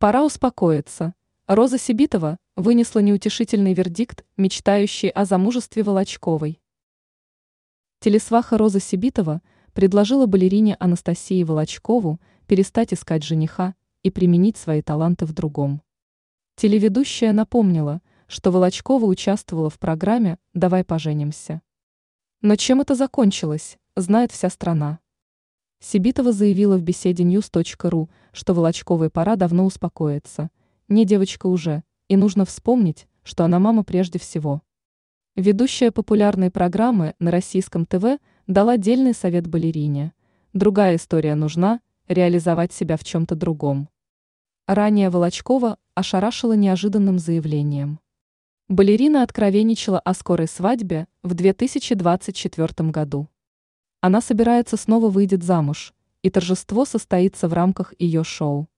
Пора успокоиться. Роза Сябитова вынесла неутешительный вердикт, мечтающей о замужестве Волочковой. Телесваха Роза Сябитова предложила балерине Анастасии Волочкову перестать искать жениха и применить свои таланты в другом. Телеведущая напомнила, что Волочкова участвовала в программе «Давай поженимся». Но чем это закончилось, знает вся страна. Сябитова заявила в беседе news.ru, что Волочковой пора давно успокоиться. Не девочка уже, и нужно вспомнить, что она мама прежде всего. Ведущая популярной программы на российском ТВ дала дельный совет балерине. Другая история нужна, реализовать себя в чем-то другом. Ранее Волочкова ошарашила неожиданным заявлением. Балерина откровенничала о скорой свадьбе в 2024 году. Она собирается снова выйдет замуж, и торжество состоится в рамках ее шоу.